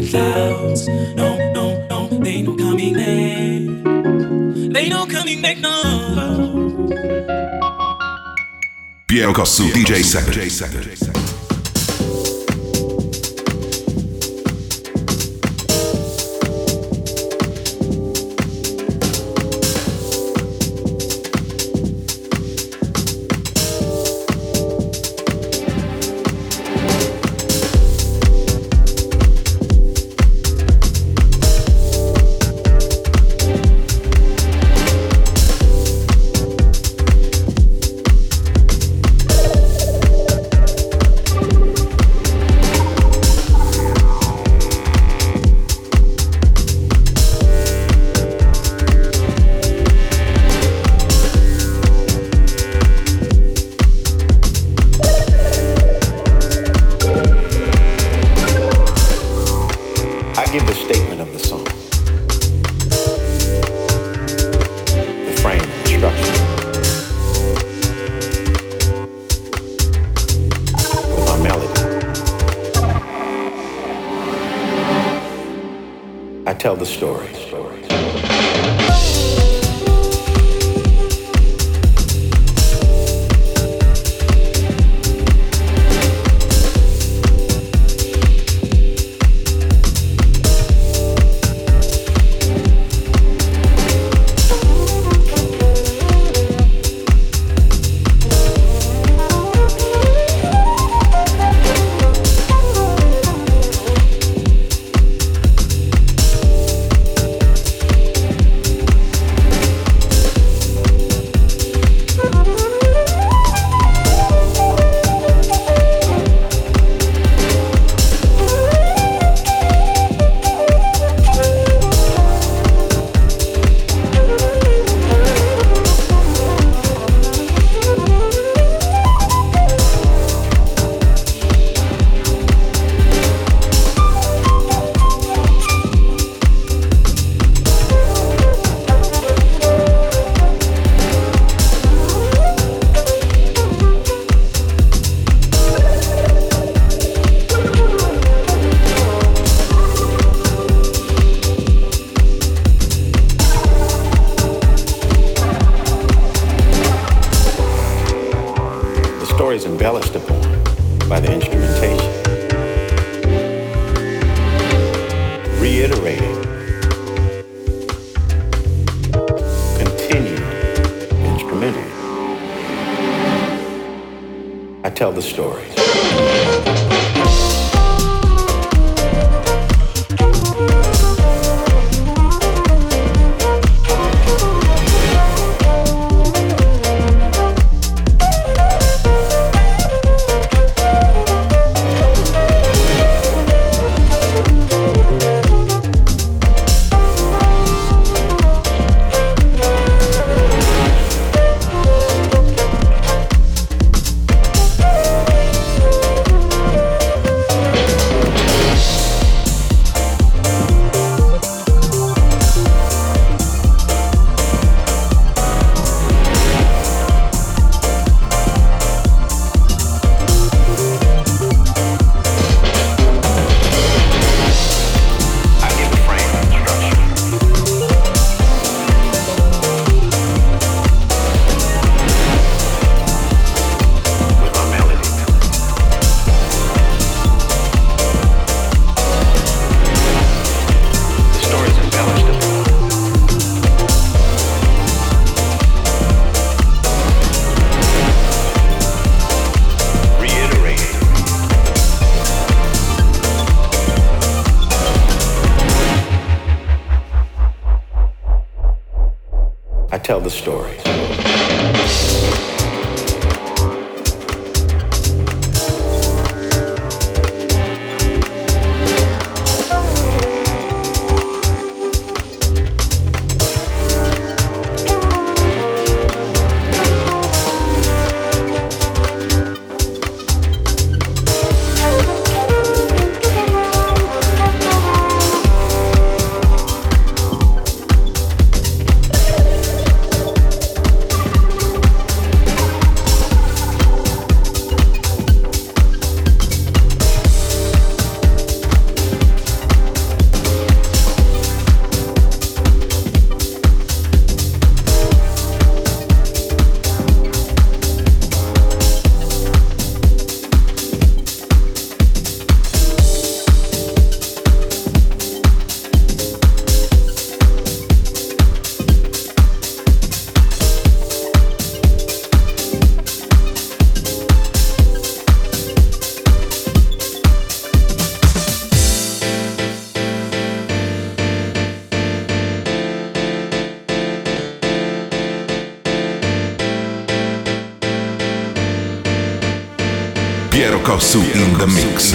the clouds. No, they no coming back. They no coming back, no. Piero Cossu, DJ Sector. Tell the story. Piero Cossu in the mix.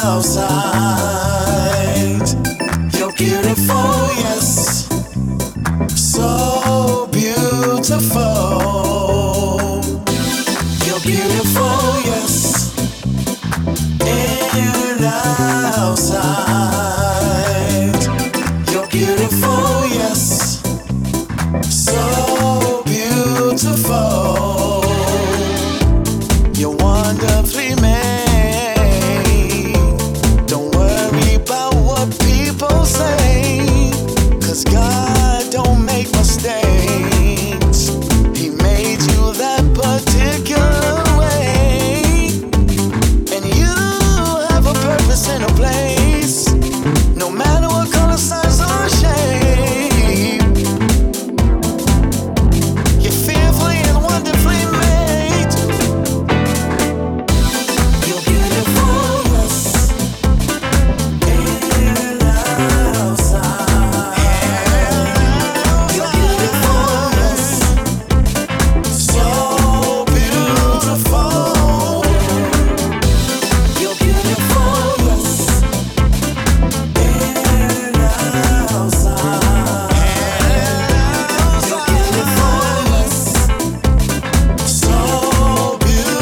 Outside, you're beautiful, yes, so beautiful. outside. You're beautiful, yes, so beautiful. You're wonderfully made. Don't worry about what people say, 'cause God don't make mistakes. He made you that particular way, and you have a purpose and a place, no matter what color, size, or shape. You're fearfully and wonderfully made. You're beautiful, yes, in and outside. You're beautiful, yes, so beautiful. You're beautiful, yes, in and outside. You're beautiful, yes, so beautiful. You're so beautiful.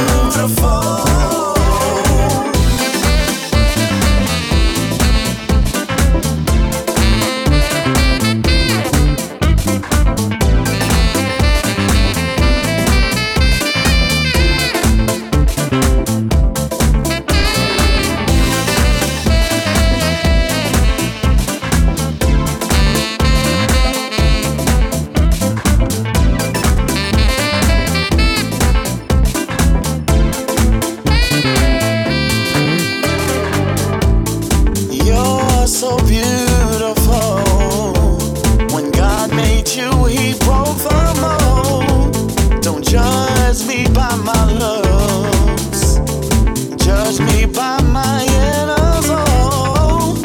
When God made you, He broke the mold. Don't judge me by my looks, judge me by my inner soul.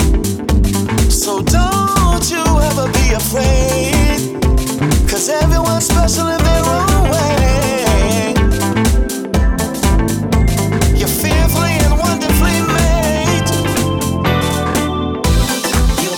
So don't you ever be afraid, 'cause everyone's special in their own way. You're fearfully and wonderfully made. You're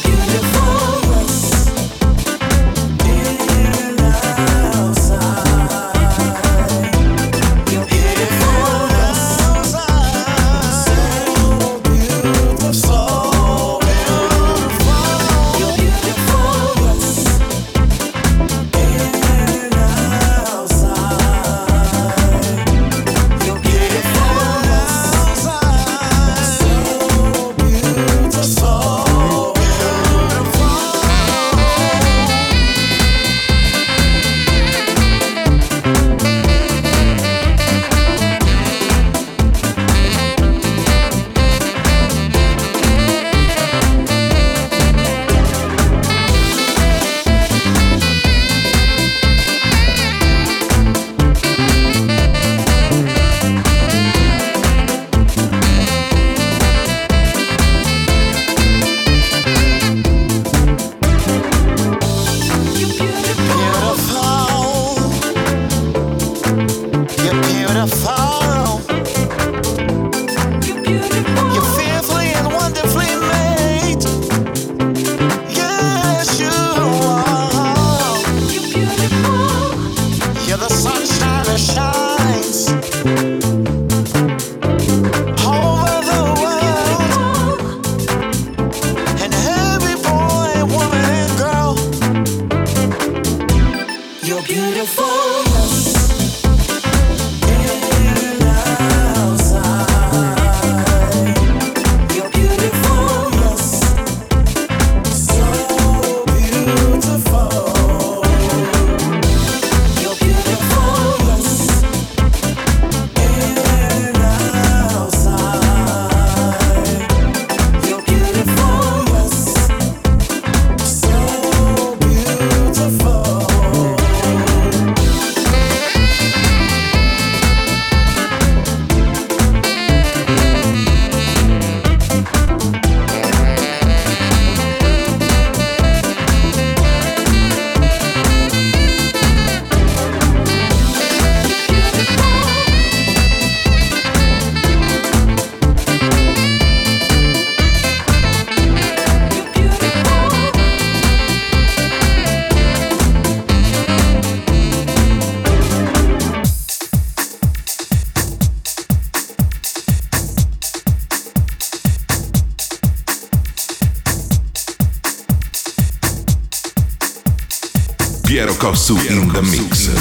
Piero Cossu in the mix.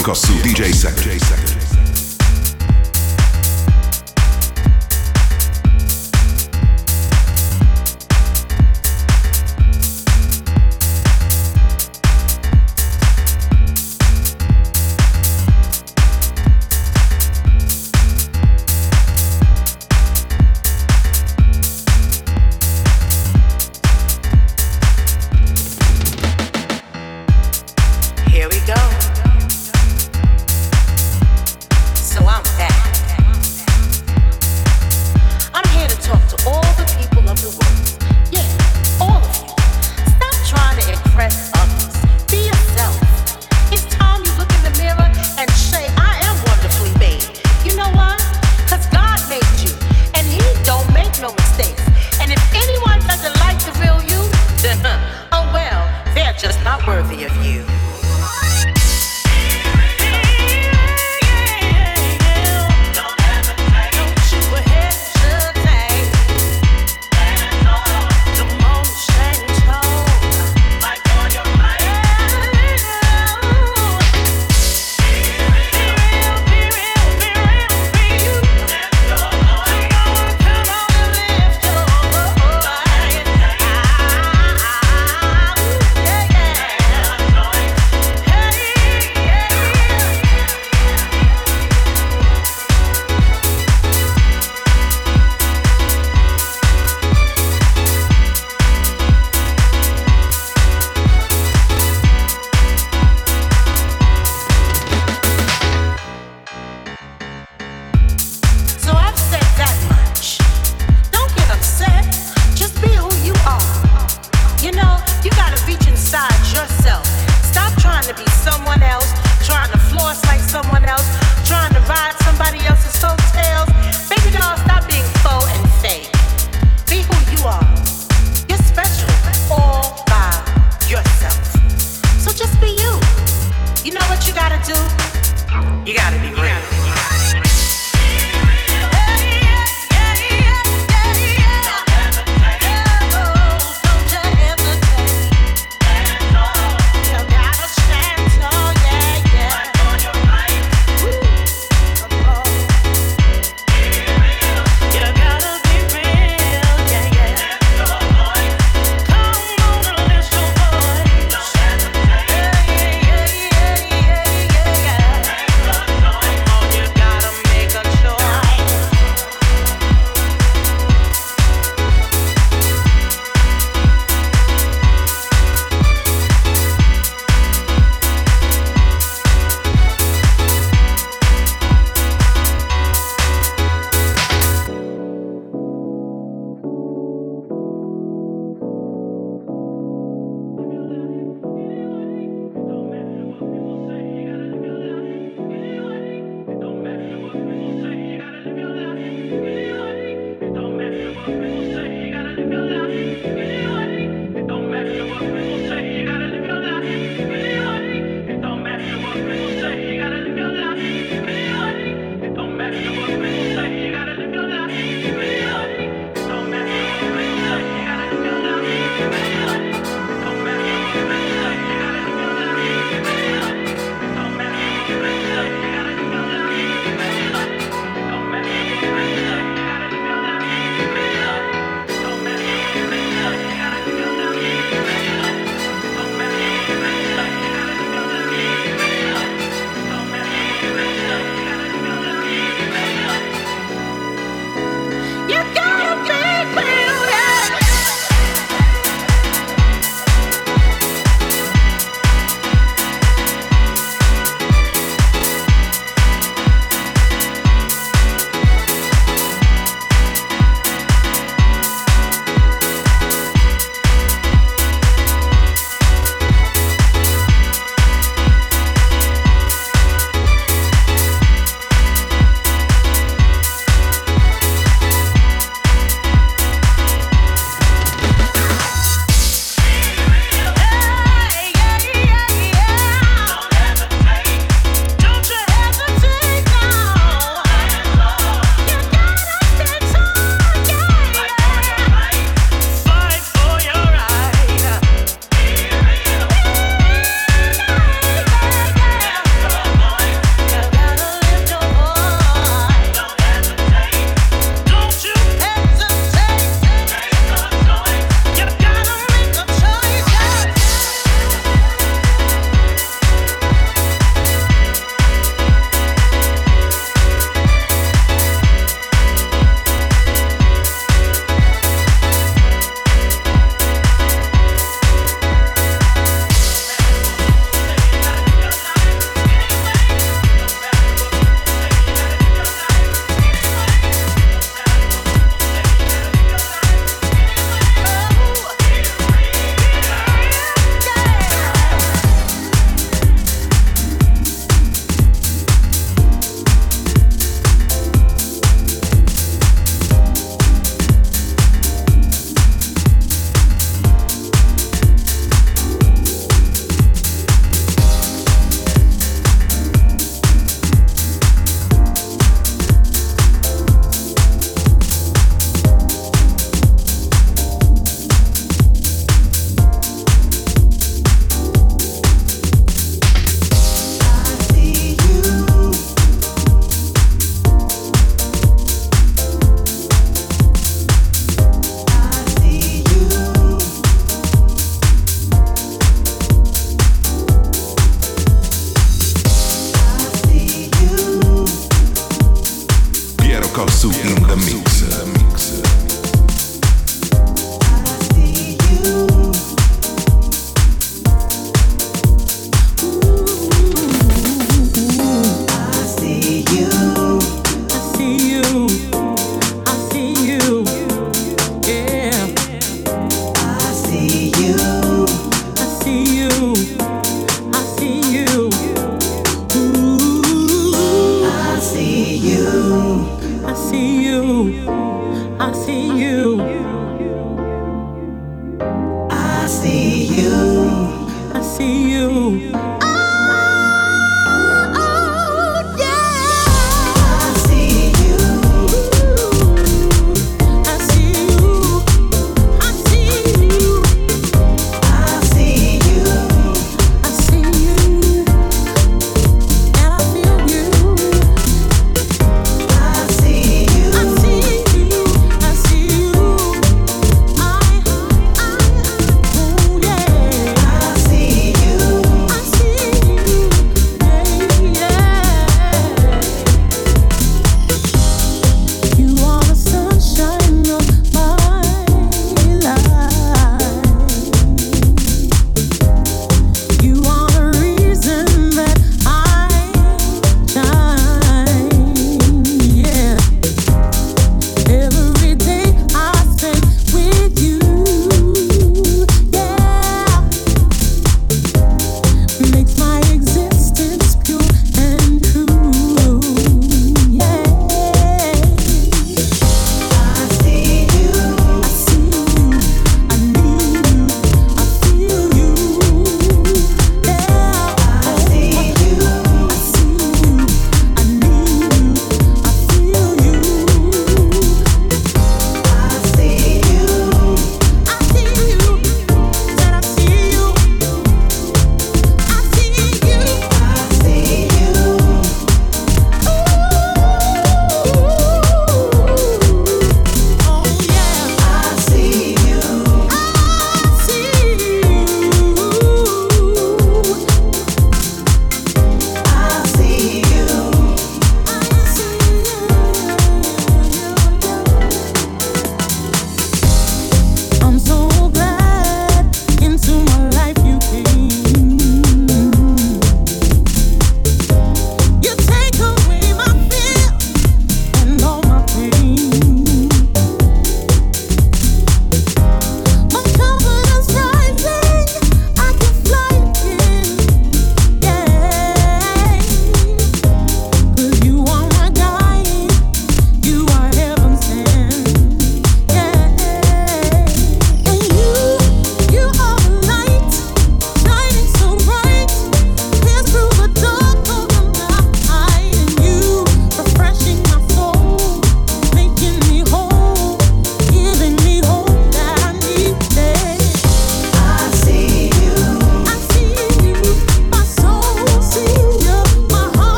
Piero Cossu, DJ Set. Here we go.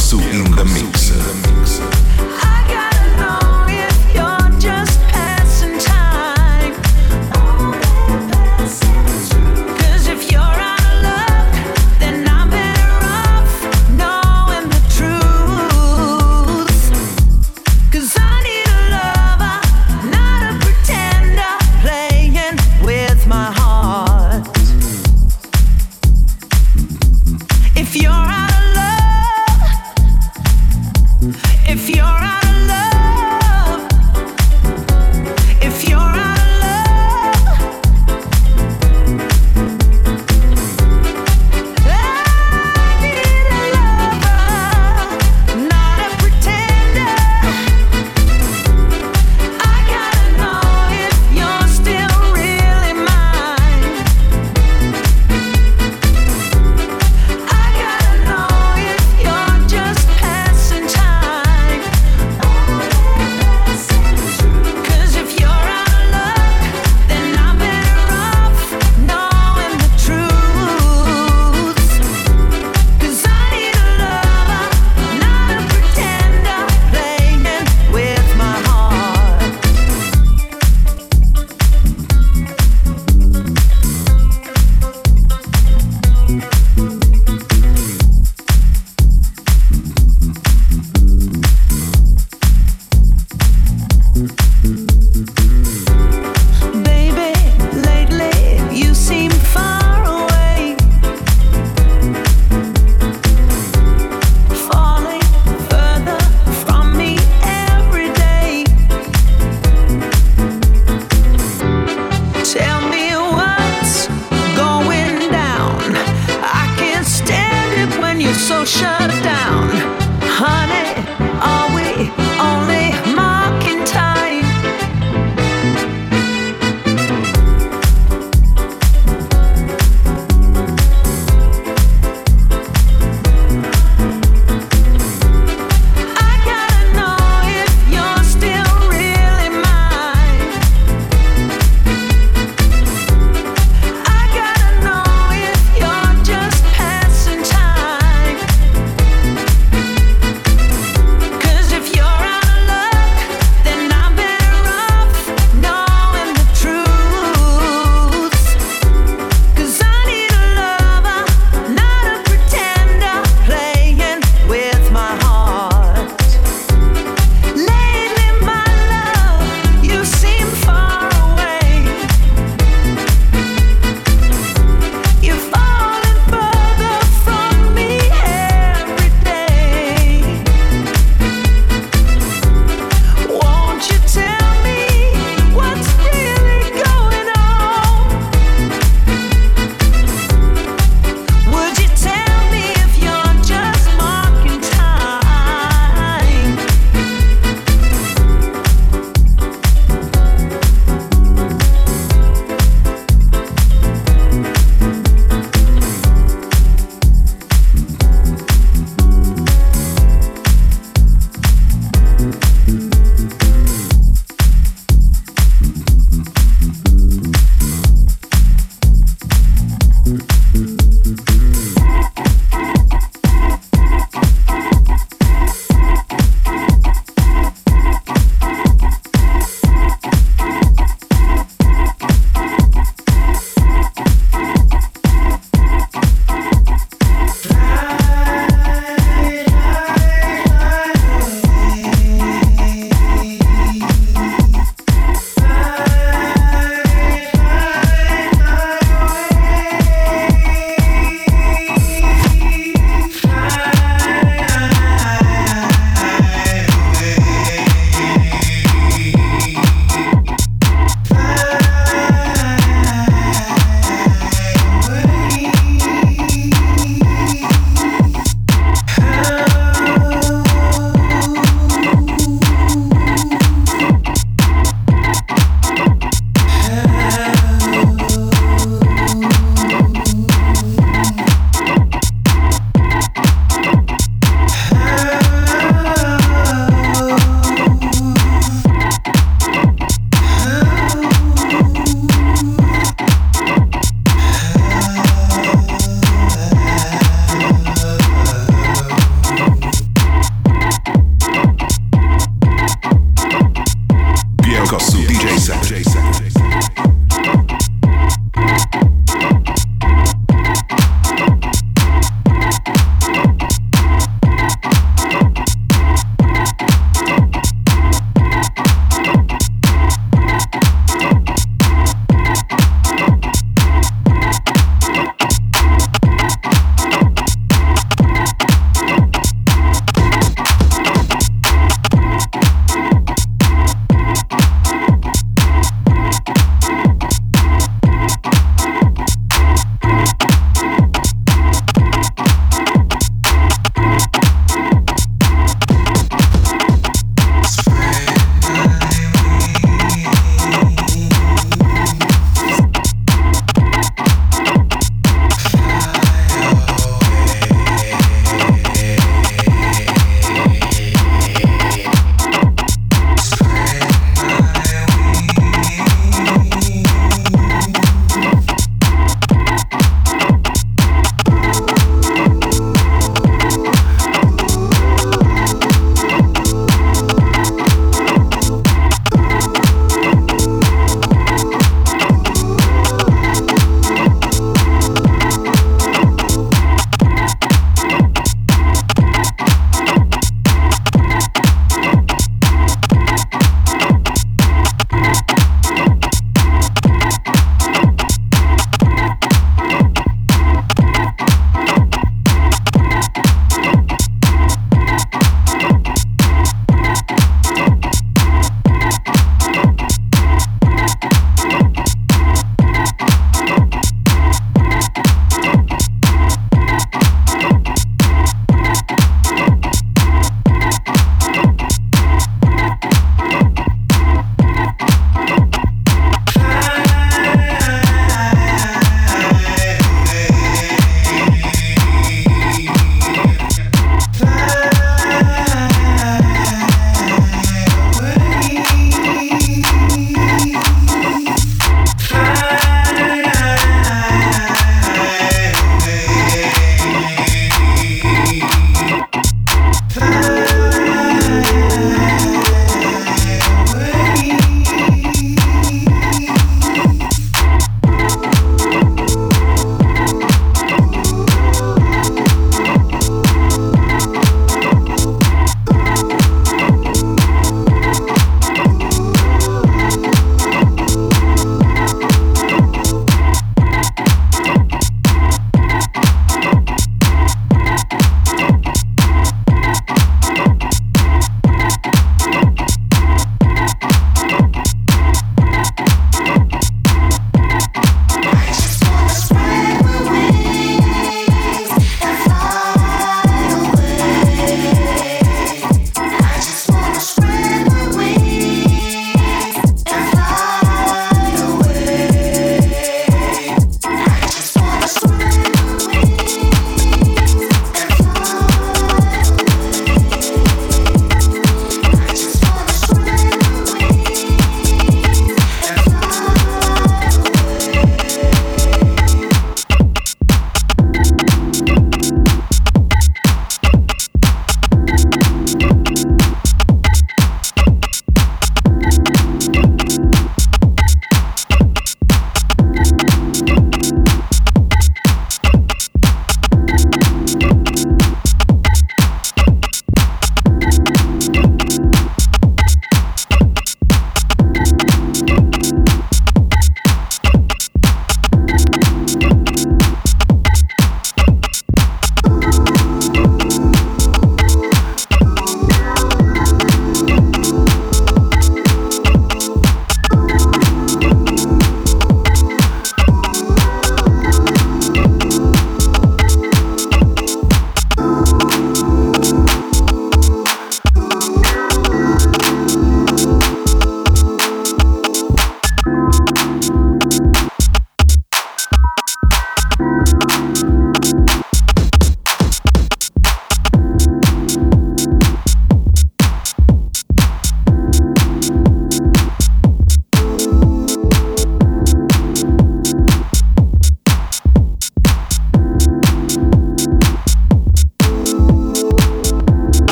su In The Mix.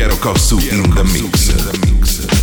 Piero Cossu in The Mix.